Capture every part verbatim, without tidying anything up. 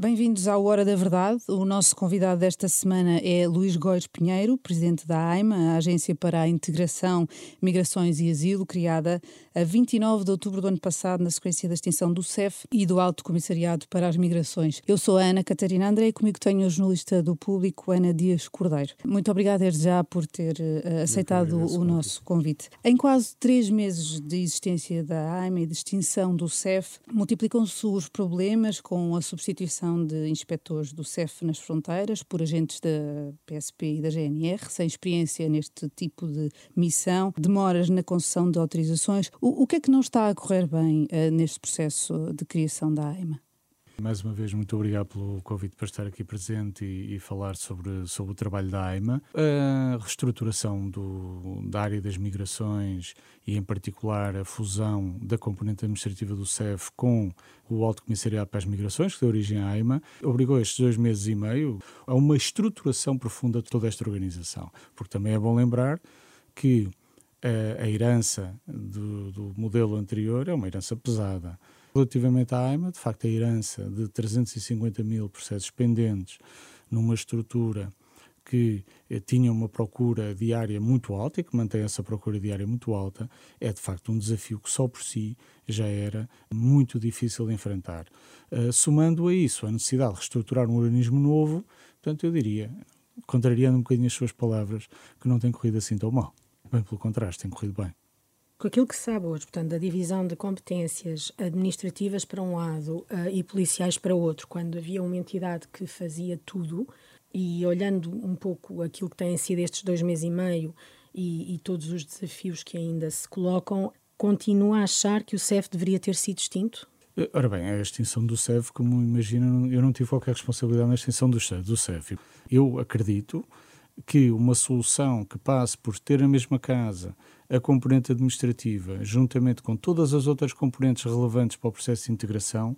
Bem-vindos ao Hora da Verdade. O nosso convidado desta semana é Luís Goes Pinheiro, presidente da AIMA, a Agência para a Integração, Migrações e Asilo, criada a vinte e nove de outubro do ano passado, na sequência da extinção do S E F e do Alto Comissariado para as Migrações. Eu sou a Ana Catarina André e comigo tenho a jornalista do Público, Ana Dias Cordeiro. Muito obrigada já por ter uh, aceitado o nosso convite. Em quase três meses de existência da AIMA e de extinção do S E F, multiplicam-se os problemas com a substituição de inspectores do S E F nas fronteiras por agentes da P S P e da G N R, sem experiência neste tipo de missão, demoras na concessão de autorizações. O, o que é que não está a correr bem uh, neste processo de criação da AIMA? Mais uma vez, muito obrigado pelo convite para estar aqui presente e, e falar sobre, sobre o trabalho da AIMA. A reestruturação do, da área das migrações e, em particular, a fusão da componente administrativa do S E F com o Alto Comissariado para as Migrações, que deu origem à AIMA, obrigou estes dois meses e meio a uma estruturação profunda de toda esta organização. Porque também é bom lembrar que a, a herança do, do modelo anterior é uma herança pesada. Relativamente à AIMA, de facto, a herança de trezentos e cinquenta mil processos pendentes numa estrutura que tinha uma procura diária muito alta e que mantém essa procura diária muito alta, é de facto um desafio que só por si já era muito difícil de enfrentar. Uh, somando a isso a necessidade de reestruturar um organismo novo, portanto, eu diria, contrariando um bocadinho as suas palavras, que não tem corrido assim tão mal. Bem pelo contrário, tem corrido bem. Com aquilo que se sabe hoje, portanto, da divisão de competências administrativas para um lado uh, e policiais para outro, quando havia uma entidade que fazia tudo, e olhando um pouco aquilo que têm sido estes dois meses e meio e, e todos os desafios que ainda se colocam, continua a achar que o S E F deveria ter sido extinto? Ora bem, a extinção do S E F, como imagino, eu não tive qualquer responsabilidade na extinção do, do S E F. Eu acredito que uma solução que passe por ter a mesma casa, a componente administrativa, juntamente com todas as outras componentes relevantes para o processo de integração,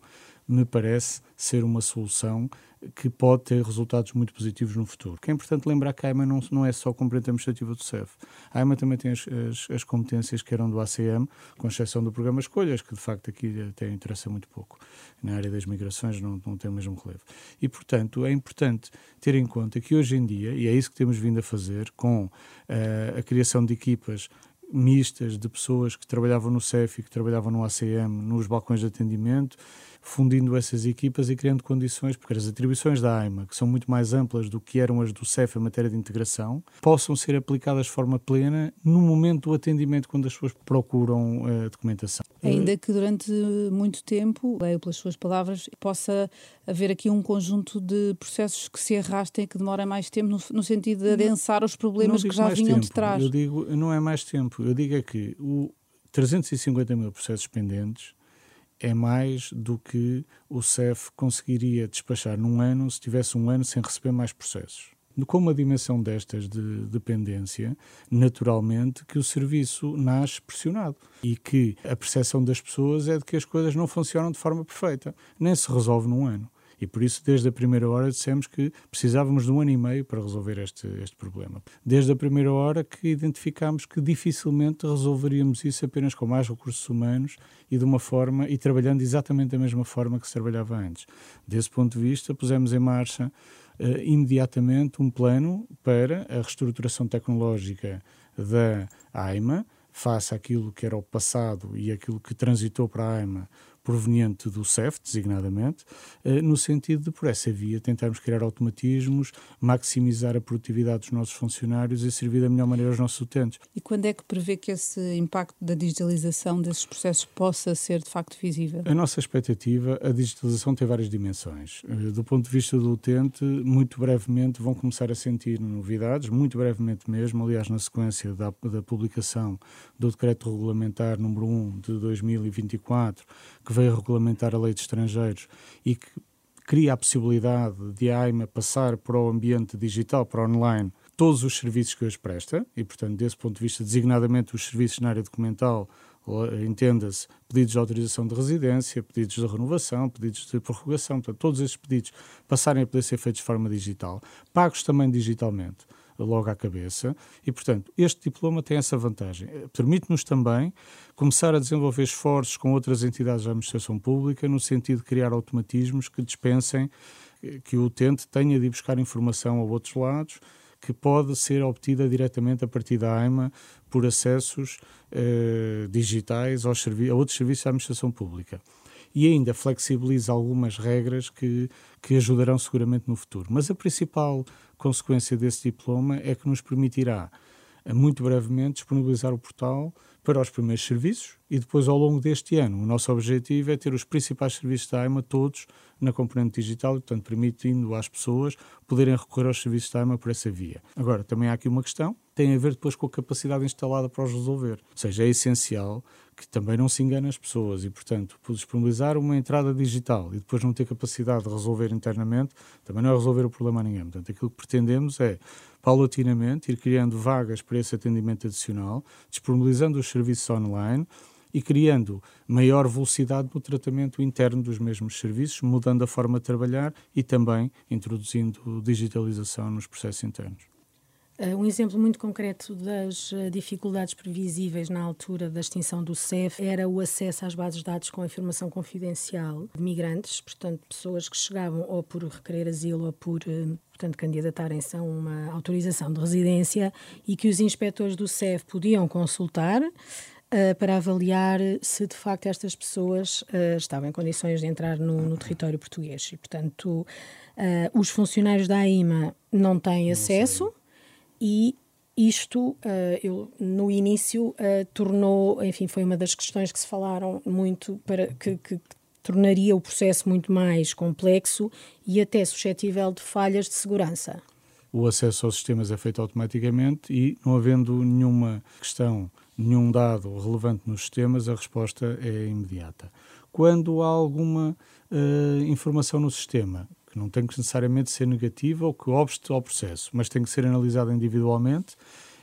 me parece ser uma solução que pode ter resultados muito positivos no futuro. Que é importante lembrar que a AIMA não, não é só a componente administrativa do S E F. A AIMA também tem as, as, as competências que eram do A C M, com exceção do programa Escolhas, que de facto aqui até interessa muito pouco. Na área das migrações não, não tem o mesmo relevo. E, portanto, é importante ter em conta que hoje em dia, e é isso que temos vindo a fazer, com uh, a criação de equipas mistas de pessoas que trabalhavam no S E F e que trabalhavam no A C M, nos balcões de atendimento, fundindo essas equipas e criando condições, porque as atribuições da AIMA, que são muito mais amplas do que eram as do S E F em matéria de integração, possam ser aplicadas de forma plena no momento do atendimento, quando as pessoas procuram a documentação. Ainda que durante muito tempo, leio pelas suas palavras, possa haver aqui um conjunto de processos que se arrastem e que demora mais tempo, no, no sentido de adensar os problemas que já vinham tempo. de trás. Eu digo, não é mais tempo. Eu digo é que o trezentos e cinquenta mil processos pendentes é mais do que o S E F conseguiria despachar num ano se tivesse um ano sem receber mais processos. Com uma dimensão destas de dependência, naturalmente que o serviço nasce pressionado e que a percepção das pessoas é de que as coisas não funcionam de forma perfeita, nem se resolve num ano. E por isso, desde a primeira hora, dissemos que precisávamos de um ano e meio para resolver este, este problema. Desde a primeira hora que identificámos que dificilmente resolveríamos isso apenas com mais recursos humanos e de uma forma, e trabalhando exatamente da mesma forma que se trabalhava antes. Desse ponto de vista, pusemos em marcha uh, imediatamente um plano para a reestruturação tecnológica da AIMA, face àquilo que era o passado e aquilo que transitou para a AIMA, proveniente do S E F, designadamente, no sentido de, por essa via, tentarmos criar automatismos, maximizar a produtividade dos nossos funcionários e servir da melhor maneira aos nossos utentes. E quando é que prevê que esse impacto da digitalização desses processos possa ser, de facto, visível? A nossa expectativa, a digitalização tem várias dimensões. Do ponto de vista do utente, muito brevemente vão começar a sentir novidades, muito brevemente mesmo, aliás, na sequência da, da publicação do Decreto Regulamentar número um de dois mil e vinte e quatro, que veio regulamentar a lei de estrangeiros e que cria a possibilidade de a AIMA passar para o ambiente digital, para online, todos os serviços que hoje presta e, portanto, desse ponto de vista, designadamente os serviços na área documental, entenda-se, pedidos de autorização de residência, pedidos de renovação, pedidos de prorrogação, portanto, todos esses pedidos passarem a poder ser feitos de forma digital, pagos também digitalmente. logo à cabeça e, portanto, este diploma tem essa vantagem. Permite-nos também começar a desenvolver esforços com outras entidades da administração pública no sentido de criar automatismos que dispensem que o utente tenha de ir buscar informação a outros lados que pode ser obtida diretamente a partir da AIMA por acessos eh, digitais aos servi- a outros serviços da administração pública. E ainda flexibiliza algumas regras que, que ajudarão seguramente no futuro. Mas a principal consequência desse diploma é que nos permitirá, muito brevemente, disponibilizar o portal para os primeiros serviços e depois, ao longo deste ano, o nosso objetivo é ter os principais serviços da AIMA todos na componente digital, e, portanto, permitindo às pessoas poderem recorrer aos serviços da AIMA por essa via. Agora, também há aqui uma questão que tem a ver depois com a capacidade instalada para os resolver. Ou seja, é essencial que também não se engane as pessoas e, portanto, disponibilizar uma entrada digital e depois não ter capacidade de resolver internamente, também não é resolver o problema a ninguém. Portanto, aquilo que pretendemos é, paulatinamente, ir criando vagas para esse atendimento adicional, disponibilizando os serviços online e criando maior velocidade no tratamento interno dos mesmos serviços, mudando a forma de trabalhar e também introduzindo digitalização nos processos internos. Um exemplo muito concreto das dificuldades previsíveis na altura da extinção do S E F era o acesso às bases de dados com informação confidencial de migrantes, portanto, pessoas que chegavam ou por requerer asilo ou por, portanto, candidatarem-se a uma autorização de residência e que os inspectores do S E F podiam consultar para avaliar se, de facto, estas pessoas uh, estavam em condições de entrar no, no território português. E, portanto, uh, os funcionários da AIMA não têm não acesso sei. e isto, uh, eu, no início, uh, tornou, enfim, foi uma das questões que se falaram muito, para que, que tornaria o processo muito mais complexo e até suscetível de falhas de segurança. O acesso aos sistemas é feito automaticamente e, não havendo nenhuma questão, nenhum dado relevante nos sistemas, a resposta é imediata. Quando há alguma uh, informação no sistema, que não tem que necessariamente ser negativa ou que obste ao processo, mas tem que ser analisada individualmente,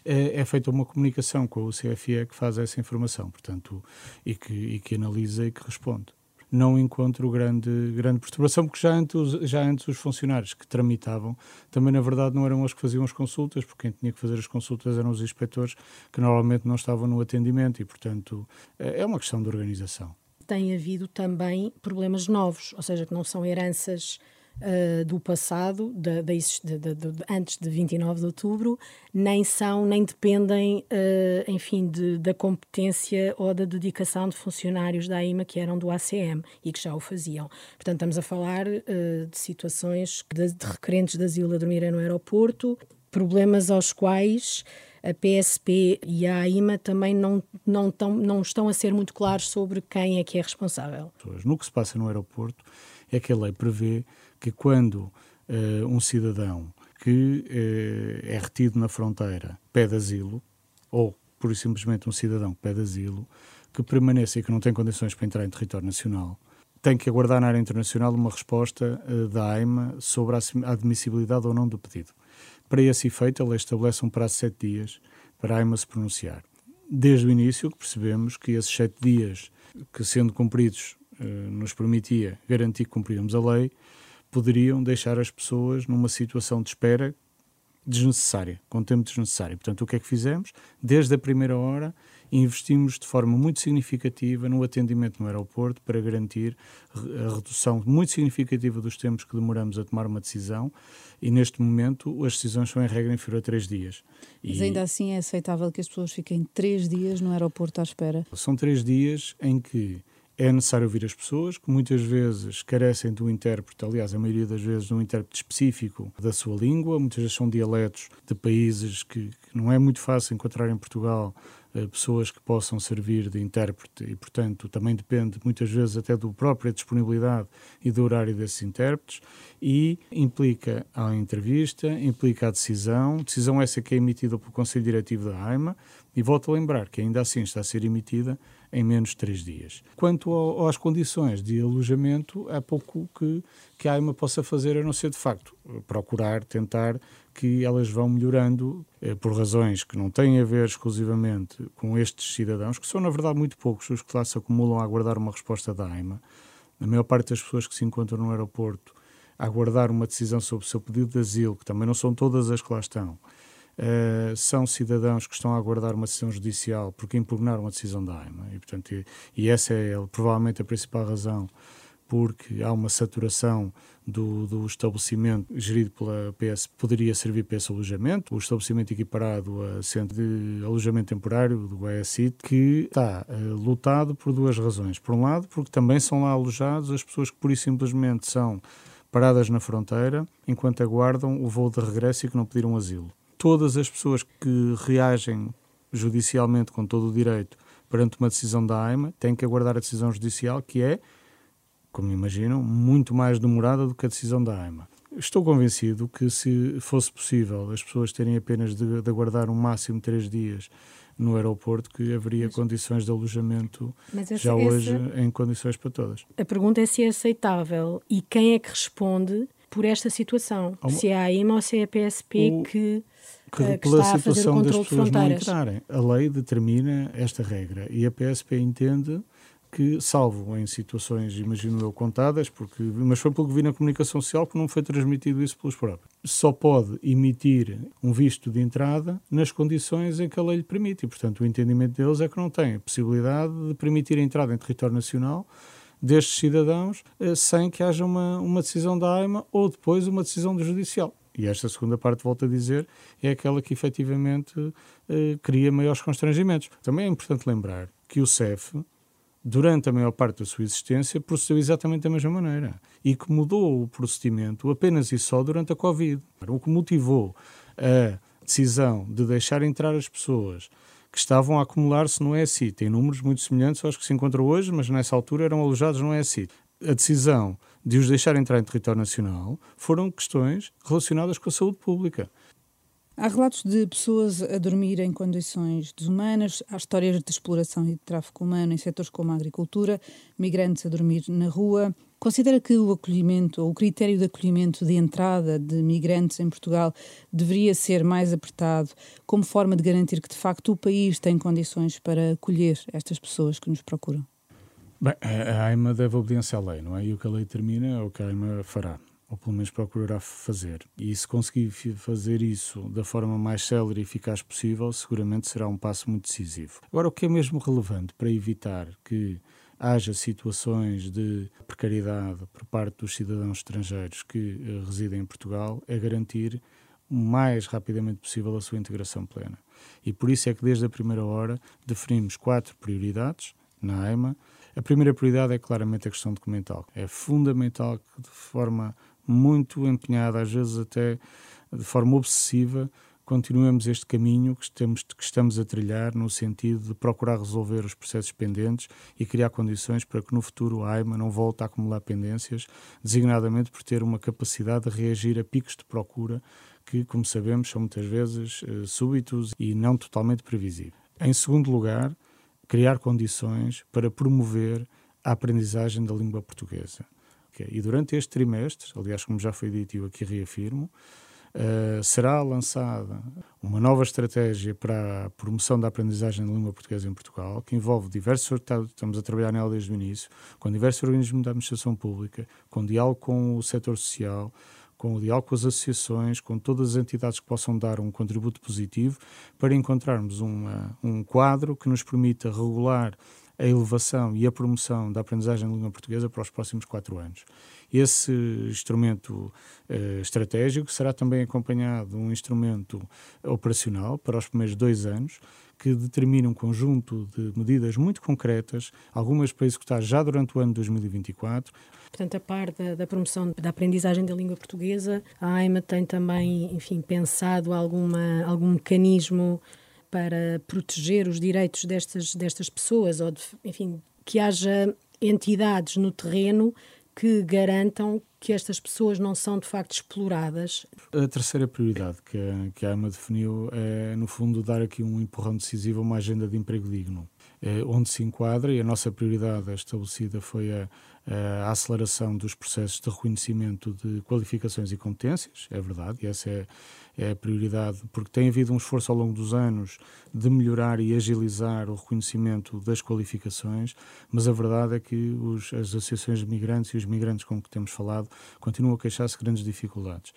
é feita uma comunicação com a U C F E que faz essa informação, portanto, e que, e que analisa e que responde. Não encontro grande, grande perturbação, porque já antes, já antes os funcionários que tramitavam, também na verdade não eram os que faziam as consultas, porque quem tinha que fazer as consultas eram os inspectores que normalmente não estavam no atendimento e, portanto, é uma questão de organização. Tem havido também problemas novos, ou seja, que não são heranças uh, do passado, de, de, de, de, de, antes de vinte e nove de outubro, nem são, nem dependem, uh, enfim, de, da competência ou da dedicação de funcionários da AIMA que eram do A C M e que já o faziam. Portanto, estamos a falar uh, de situações de, de requerentes de asilo a dormirem no aeroporto, problemas aos quais a P S P e a AIMA também não, não, tão, não estão a ser muito claros sobre quem é que é responsável. No que se passa no aeroporto é que a lei prevê que quando uh, um cidadão que uh, é retido na fronteira pede asilo, ou por simplesmente um cidadão que pede asilo, que permaneça e que não tem condições para entrar em território nacional, tem que aguardar na área internacional uma resposta uh, da AIMA sobre a admissibilidade ou não do pedido. Para esse efeito, a lei estabelece um prazo de sete dias para a AIMA se pronunciar. Desde o início que percebemos que esses sete dias, que sendo cumpridos, eh, nos permitia garantir que cumpríamos a lei, poderiam deixar as pessoas numa situação de espera desnecessária, com tempo desnecessário. Portanto, o que é que fizemos? Desde a primeira hora, investimos de forma muito significativa no atendimento no aeroporto para garantir a redução muito significativa dos tempos que demoramos a tomar uma decisão e, neste momento, as decisões são, em regra, inferior a três dias. Mas e... ainda assim é aceitável que as pessoas fiquem três dias no aeroporto à espera? São três dias em que é necessário ouvir as pessoas, que muitas vezes carecem de um intérprete, aliás, a maioria das vezes de um intérprete específico da sua língua, muitas vezes são dialetos de países que, que não é muito fácil encontrar em Portugal eh, pessoas que possam servir de intérprete e, portanto, também depende muitas vezes até da própria disponibilidade e do horário desses intérpretes e implica a entrevista, implica a decisão, decisão essa que é emitida pelo Conselho Diretivo da AIMA e volto a lembrar que ainda assim está a ser emitida em menos de três dias. Quanto ao, às condições de alojamento, há pouco que, que a AIMA possa fazer, a não ser de facto procurar, tentar que elas vão melhorando eh, por razões que não têm a ver exclusivamente com estes cidadãos, que são na verdade muito poucos os que lá se acumulam a aguardar uma resposta da AIMA. A maior parte das pessoas que se encontram no aeroporto a aguardar uma decisão sobre o seu pedido de asilo, que também não são todas as que lá estão, uh, são cidadãos que estão a aguardar uma decisão judicial porque impugnaram uma decisão da AIMA, e, portanto, e, e essa é provavelmente a principal razão porque há uma saturação do, do estabelecimento gerido pela P S P, poderia servir para esse alojamento, o estabelecimento equiparado a centro de alojamento temporário do A S I T, que está uh, lotado por duas razões. Por um lado, porque também são lá alojados as pessoas que pura e simplesmente são paradas na fronteira enquanto aguardam o voo de regresso e que não pediram asilo. Todas as pessoas que reagem judicialmente com todo o direito perante uma decisão da AIMA têm que aguardar a decisão judicial, que é, como imaginam, muito mais demorada do que a decisão da AIMA. Estou convencido que, se fosse possível as pessoas terem apenas de, de aguardar um máximo de três dias no aeroporto, que haveria mas, condições de alojamento esse, já hoje esse, em condições para todas. A pergunta é se é aceitável e quem é que responde por esta situação, Ao, se é a AIMA ou se é a P S P o, que, que, uh, que está a fazer o controle de fronteiras. A lei determina esta regra e a P S P entende que, salvo em situações, imagino eu, contadas, porque, mas foi pelo que vi na comunicação social, que não foi transmitido isso pelos próprios, só pode emitir um visto de entrada nas condições em que a lei lhe permite. E, portanto, o entendimento deles é que não tem possibilidade de permitir a entrada em território nacional destes cidadãos sem que haja uma, uma decisão da AIMA ou depois uma decisão do judicial. E esta segunda parte, volto a dizer, é aquela que efetivamente eh, cria maiores constrangimentos. Também é importante lembrar que o S E F, durante a maior parte da sua existência, procedeu exatamente da mesma maneira e que mudou o procedimento apenas e só durante a Covid. O que motivou a decisão de deixar entrar as pessoas que estavam a acumular-se no E S I T, em números muito semelhantes aos que se encontram hoje, mas nessa altura eram alojados no E S I T. A decisão de os deixar entrar em território nacional foram questões relacionadas com a saúde pública. Há relatos de pessoas a dormir em condições desumanas, há histórias de exploração e de tráfico humano em setores como a agricultura, migrantes a dormir na rua. Considera que o acolhimento, ou o critério de acolhimento de entrada de migrantes em Portugal, deveria ser mais apertado, como forma de garantir que, de facto, o país tem condições para acolher estas pessoas que nos procuram? Bem, a AIMA deve obediência à lei, não é? E o que a lei determina é o que a AIMA fará, ou pelo menos procurará fazer. E se conseguir fazer isso da forma mais célere e eficaz possível, seguramente será um passo muito decisivo. Agora, o que é mesmo relevante para evitar que haja situações de precariedade por parte dos cidadãos estrangeiros que residem em Portugal é garantir o mais rapidamente possível a sua integração plena. E por isso é que desde a primeira hora definimos quatro prioridades na AIMA. A primeira prioridade é claramente a questão documental. É fundamental que, de forma muito empenhada, às vezes até de forma obsessiva, continuemos este caminho que, temos, que estamos a trilhar no sentido de procurar resolver os processos pendentes e criar condições para que no futuro a AIMA não volte a acumular pendências, designadamente por ter uma capacidade de reagir a picos de procura que, como sabemos, são muitas vezes súbitos e não totalmente previsíveis. Em segundo lugar, criar condições para promover a aprendizagem da língua portuguesa. E durante este trimestre, aliás, como já foi dito e eu aqui reafirmo, uh, será lançada uma nova estratégia para a promoção da aprendizagem da língua portuguesa em Portugal, que envolve diversos, estamos a trabalhar nela desde o início, com diversos organismos da administração pública, com diálogo com o setor social, com o diálogo com as associações, com todas as entidades que possam dar um contributo positivo para encontrarmos uma, um quadro que nos permita regular a elevação e a promoção da aprendizagem da língua portuguesa para os próximos quatro anos. Esse instrumento eh, estratégico será também acompanhado de um instrumento operacional para os primeiros dois anos, que determina um conjunto de medidas muito concretas, algumas para executar já durante o ano de dois mil e vinte e quatro. Portanto, a par da, da promoção da aprendizagem da língua portuguesa, a AIMA tem também, enfim, pensado alguma, algum mecanismo para proteger os direitos destas, destas pessoas, ou de, enfim, que haja entidades no terreno que garantam que estas pessoas não são, de facto, exploradas. A terceira prioridade que, que a AIMA definiu é, no fundo, dar aqui um empurrão decisivo a uma agenda de emprego digno, é, onde se enquadra, e a nossa prioridade estabelecida foi a, a aceleração dos processos de reconhecimento de qualificações e competências, é verdade, e essa é, é a prioridade, porque tem havido um esforço ao longo dos anos de melhorar e agilizar o reconhecimento das qualificações, mas a verdade é que os, as associações de migrantes e os migrantes com que temos falado continuam a queixar-se de grandes dificuldades.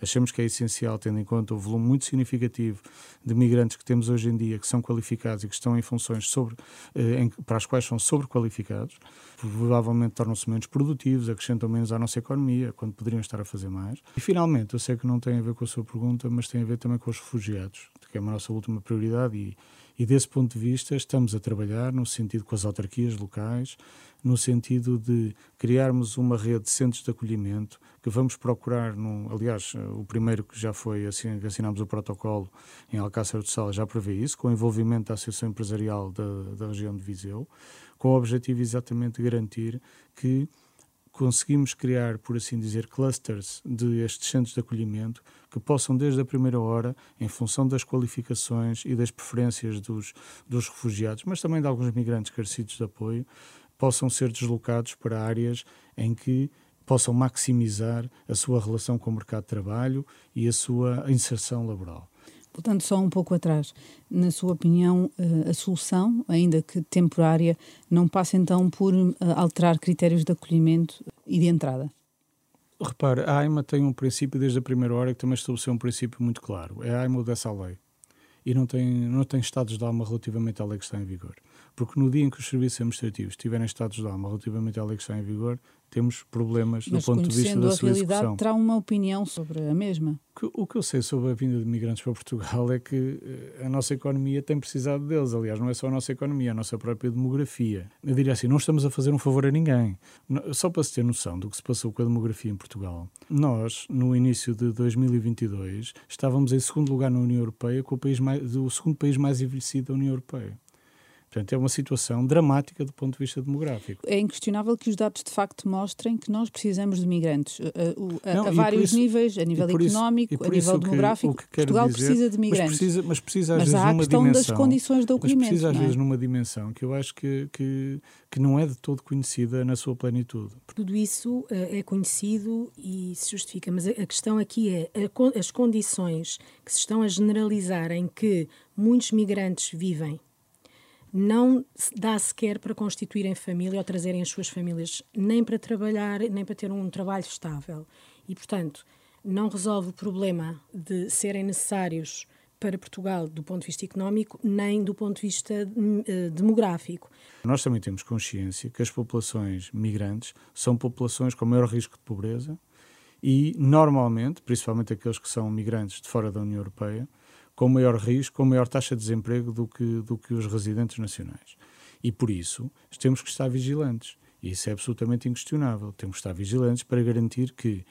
Achamos que é essencial, tendo em conta o volume muito significativo de migrantes que temos hoje em dia, que são qualificados e que estão em funções sobre, eh, em, para as quais são sobrequalificados, provavelmente tornam-se menos produtivos, acrescentam menos à nossa economia, quando poderiam estar a fazer mais. E, finalmente, eu sei que não tem a ver com a sua pergunta, mas tem a ver também com os refugiados, que é a nossa última prioridade, e, e desse ponto de vista estamos a trabalhar no sentido com as autarquias locais, no sentido de criarmos uma rede de centros de acolhimento, que vamos procurar, num, aliás, o primeiro que já foi, assim, que assinámos o protocolo em Alcácer do Sal, já prevê isso, com o envolvimento da Associação Empresarial da, da região de Viseu, com o objetivo exatamente de garantir que conseguimos criar, por assim dizer, clusters de estes centros de acolhimento que possam, desde a primeira hora, em função das qualificações e das preferências dos, dos refugiados, mas também de alguns migrantes carecidos de apoio, possam ser deslocados para áreas em que possam maximizar a sua relação com o mercado de trabalho e a sua inserção laboral. Portanto, só um pouco atrás, na sua opinião, a solução, ainda que temporária, não passa então por alterar critérios de acolhimento e de entrada? Repare, a AIMA tem um princípio desde a primeira hora que também estabeleceu um princípio muito claro. É a AIMA dessa lei. E não tem, não tem estados de alma relativamente à lei que está em vigor. Porque no dia em que os serviços administrativos tiverem estados de alma relativamente à lei que está em vigor, temos problemas do ponto de vista da sua execução. Mas, conhecendo a realidade, terá uma opinião sobre a mesma? O que eu sei sobre a vinda de migrantes para Portugal é que a nossa economia tem precisado deles. Aliás, não é só a nossa economia, é a nossa própria demografia. Eu diria assim, não estamos a fazer um favor a ninguém. Só para se ter noção do que se passou com a demografia em Portugal, nós, no início de dois mil e vinte e dois, estávamos em segundo lugar na União Europeia, com o, país mais, o segundo país mais envelhecido da União Europeia. Portanto, é uma situação dramática do ponto de vista demográfico. É inquestionável que os dados de facto mostrem que nós precisamos de migrantes a, a, Não, a vários isso, níveis, a nível económico, a nível demográfico. Que, que Portugal dizer, precisa de migrantes. Mas precisa, mas precisa às mas vezes há a questão dimensão, das condições de acolhimento. Mas precisa às é? vezes numa dimensão que eu acho que, que, que não é de todo conhecida na sua plenitude. Tudo isso é conhecido e se justifica, mas a questão aqui é as condições que se estão a generalizar em que muitos migrantes vivem. Não dá sequer para constituírem família ou trazerem as suas famílias, nem para trabalhar, nem para ter um trabalho estável. E, portanto, não resolve o problema de serem necessários para Portugal do ponto de vista económico, nem do ponto de vista uh, demográfico. Nós também temos consciência que as populações migrantes são populações com maior risco de pobreza e, normalmente, principalmente aqueles que são migrantes de fora da União Europeia, com maior risco, com maior taxa de desemprego do que, do que os residentes nacionais. E por isso temos que estar vigilantes. E isso é absolutamente inquestionável. Temos que estar vigilantes para garantir que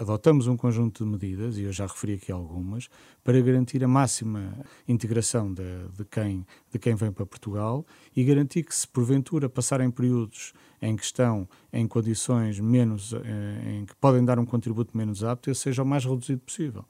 adotamos um conjunto de medidas, e eu já referi aqui algumas, para garantir a máxima integração de, de, quem, de quem vem para Portugal e garantir que se porventura passarem períodos em que estão em condições menos, em que podem dar um contributo menos apto, esse seja o mais reduzido possível.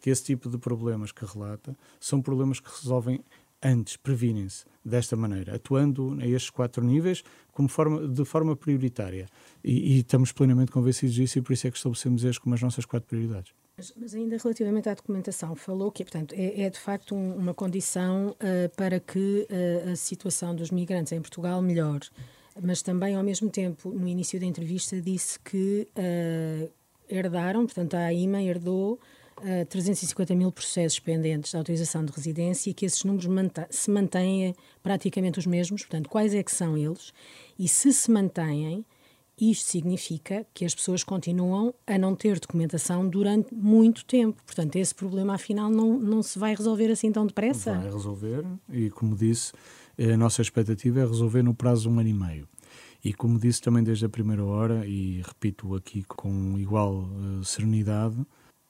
Que esse tipo de problemas que relata são problemas que resolvem antes, previnem-se desta maneira, atuando a estes quatro níveis como forma, de forma prioritária. E, e estamos plenamente convencidos disso e por isso é que estabelecemos estes como as nossas quatro prioridades. Mas, mas ainda relativamente à documentação, falou que portanto, é, é de facto um, uma condição uh, para que uh, a situação dos migrantes em Portugal melhore, mas também ao mesmo tempo, no início da entrevista, disse que uh, herdaram, portanto a AIMA herdou Uh, trezentos e cinquenta mil processos pendentes de autorização de residência e que esses números manta- se mantêm praticamente os mesmos. Portanto, quais é que são eles? E se se mantêm, isto significa que as pessoas continuam a não ter documentação durante muito tempo. Portanto, esse problema, afinal, não, não se vai resolver assim tão depressa? Vai resolver e, como disse, a nossa expectativa é resolver no prazo de um ano e meio. E como disse também desde a primeira hora, e repito aqui com igual uh, serenidade,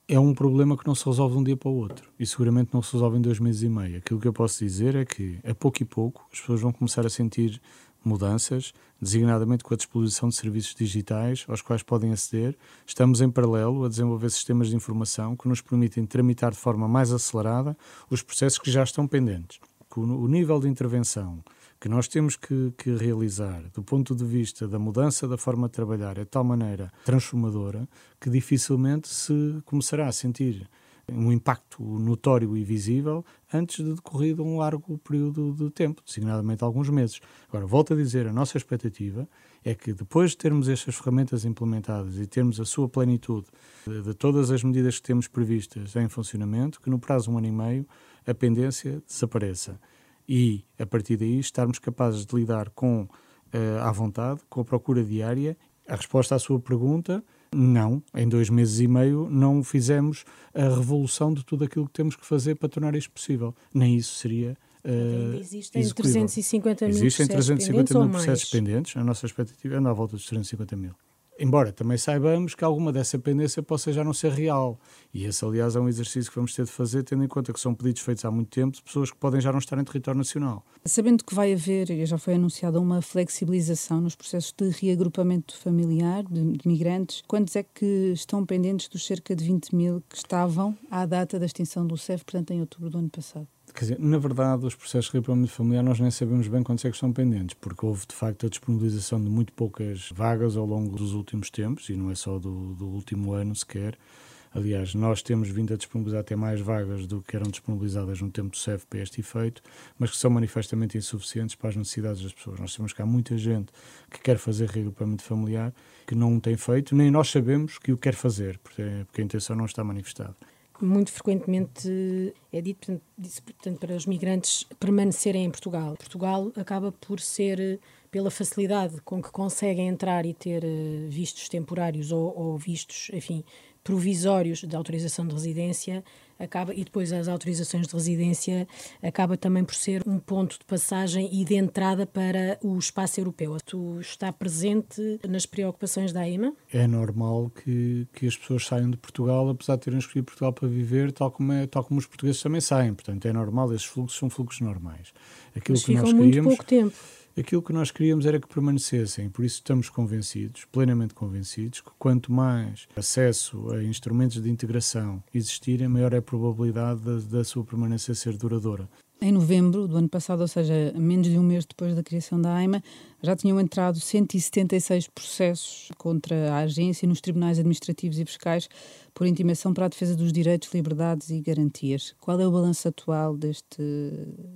é um problema que não se resolve de um dia para o outro e seguramente não se resolve em dois meses e meio. Aquilo que eu posso dizer é que, a pouco e pouco, as pessoas vão começar a sentir mudanças, designadamente com a disposição de serviços digitais aos quais podem aceder. Estamos em paralelo a desenvolver sistemas de informação que nos permitem tramitar de forma mais acelerada os processos que já estão pendentes. O nível de intervenção que nós temos que, que realizar do ponto de vista da mudança da forma de trabalhar é de tal maneira transformadora que dificilmente se começará a sentir um impacto notório e visível antes de decorrido um largo período de tempo, designadamente alguns meses. Agora, volto a dizer, a nossa expectativa é que depois de termos estas ferramentas implementadas e termos a sua plenitude de, de todas as medidas que temos previstas em funcionamento, que no prazo de um ano e meio a pendência desapareça e, a partir daí, estarmos capazes de lidar com, eh, à vontade, com a procura diária. A resposta à sua pergunta: não, em dois meses e meio não fizemos a revolução de tudo aquilo que temos que fazer para tornar isto possível. Nem isso seria uh, Existem execuível. trezentos e cinquenta mil Existem trezentos e cinquenta mil processos pendentes. A nossa expectativa anda à volta dos trezentos e cinquenta mil. Embora também saibamos que alguma dessa pendência possa já não ser real. E esse, aliás, é um exercício que vamos ter de fazer, tendo em conta que são pedidos feitos há muito tempo de pessoas que podem já não estar em território nacional. Sabendo que vai haver, e já foi anunciada, uma flexibilização nos processos de reagrupamento familiar de, de migrantes, quantos é que estão pendentes dos cerca de vinte mil que estavam à data da extinção do S E F, portanto, em outubro do ano passado? Quer dizer, na verdade, os processos de reagrupamento familiar nós nem sabemos bem quantos é que estão pendentes, porque houve, de facto, a disponibilização de muito poucas vagas ao longo dos últimos tempos, e não é só do, do último ano sequer. Aliás, nós temos vindo a disponibilizar até mais vagas do que eram disponibilizadas no tempo do S E F para este efeito, mas que são manifestamente insuficientes para as necessidades das pessoas. Nós sabemos que há muita gente que quer fazer reagrupamento familiar, que não tem feito, nem nós sabemos que o quer fazer, porque a intenção não está manifestada. Muito frequentemente é dito, portanto, para os migrantes permanecerem em Portugal. Portugal acaba por ser, pela facilidade com que conseguem entrar e ter vistos temporários ou, ou vistos, enfim, provisórios de autorização de residência, acaba, e depois as autorizações de residência, acaba também por ser um ponto de passagem e de entrada para o espaço europeu. Tu está presente nas preocupações da AIMA? É normal que, que as pessoas saiam de Portugal, apesar de terem escolhido Portugal para viver, tal como, é, tal como os portugueses também saem. Portanto, é normal, esses fluxos são fluxos normais. Aquilo Mas que ficam nós muito queríamos, pouco tempo. Aquilo que nós queríamos era que permanecessem, por isso estamos convencidos, plenamente convencidos, que quanto mais acesso a instrumentos de integração existirem, maior é a probabilidade da, da sua permanência ser duradoura. Em novembro do ano passado, ou seja, menos de um mês depois da criação da AIMA, já tinham entrado cento e setenta e seis processos contra a agência nos tribunais administrativos e fiscais por intimação para a defesa dos direitos, liberdades e garantias. Qual é o balanço atual deste,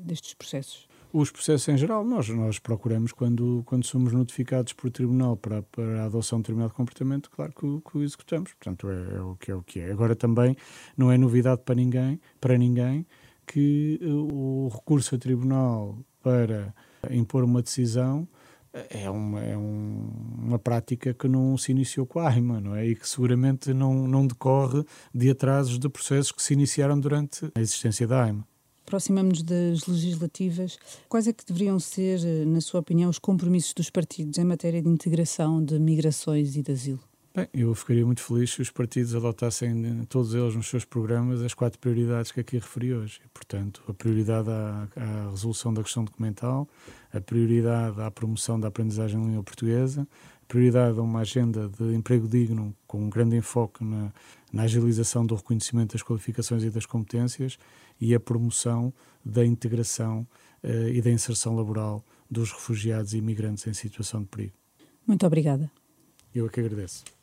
destes processos? Os processos em geral, nós, nós procuramos, quando, quando somos notificados por tribunal para, para a adoção de determinado comportamento, claro que o, que o executamos. Portanto, é, é o que é o que é. Agora também não é novidade para ninguém, para ninguém que o recurso a tribunal para impor uma decisão é uma, é um, uma prática que não se iniciou com a AIMA, não é? E que seguramente não, não decorre de atrasos de processos que se iniciaram durante a existência da AIMA. Aproximamos-nos das legislativas. Quais é que deveriam ser, na sua opinião, os compromissos dos partidos em matéria de integração de migrações e de asilo? Bem, eu ficaria muito feliz se os partidos adotassem, todos eles nos seus programas, as quatro prioridades que aqui referi hoje. Portanto, a prioridade à, à resolução da questão documental, a prioridade à promoção da aprendizagem em língua portuguesa, a prioridade a uma agenda de emprego digno com um grande enfoque na, na agilização do reconhecimento das qualificações e das competências e a promoção da integração eh, e da inserção laboral dos refugiados e imigrantes em situação de perigo. Muito obrigada. Eu é que agradeço.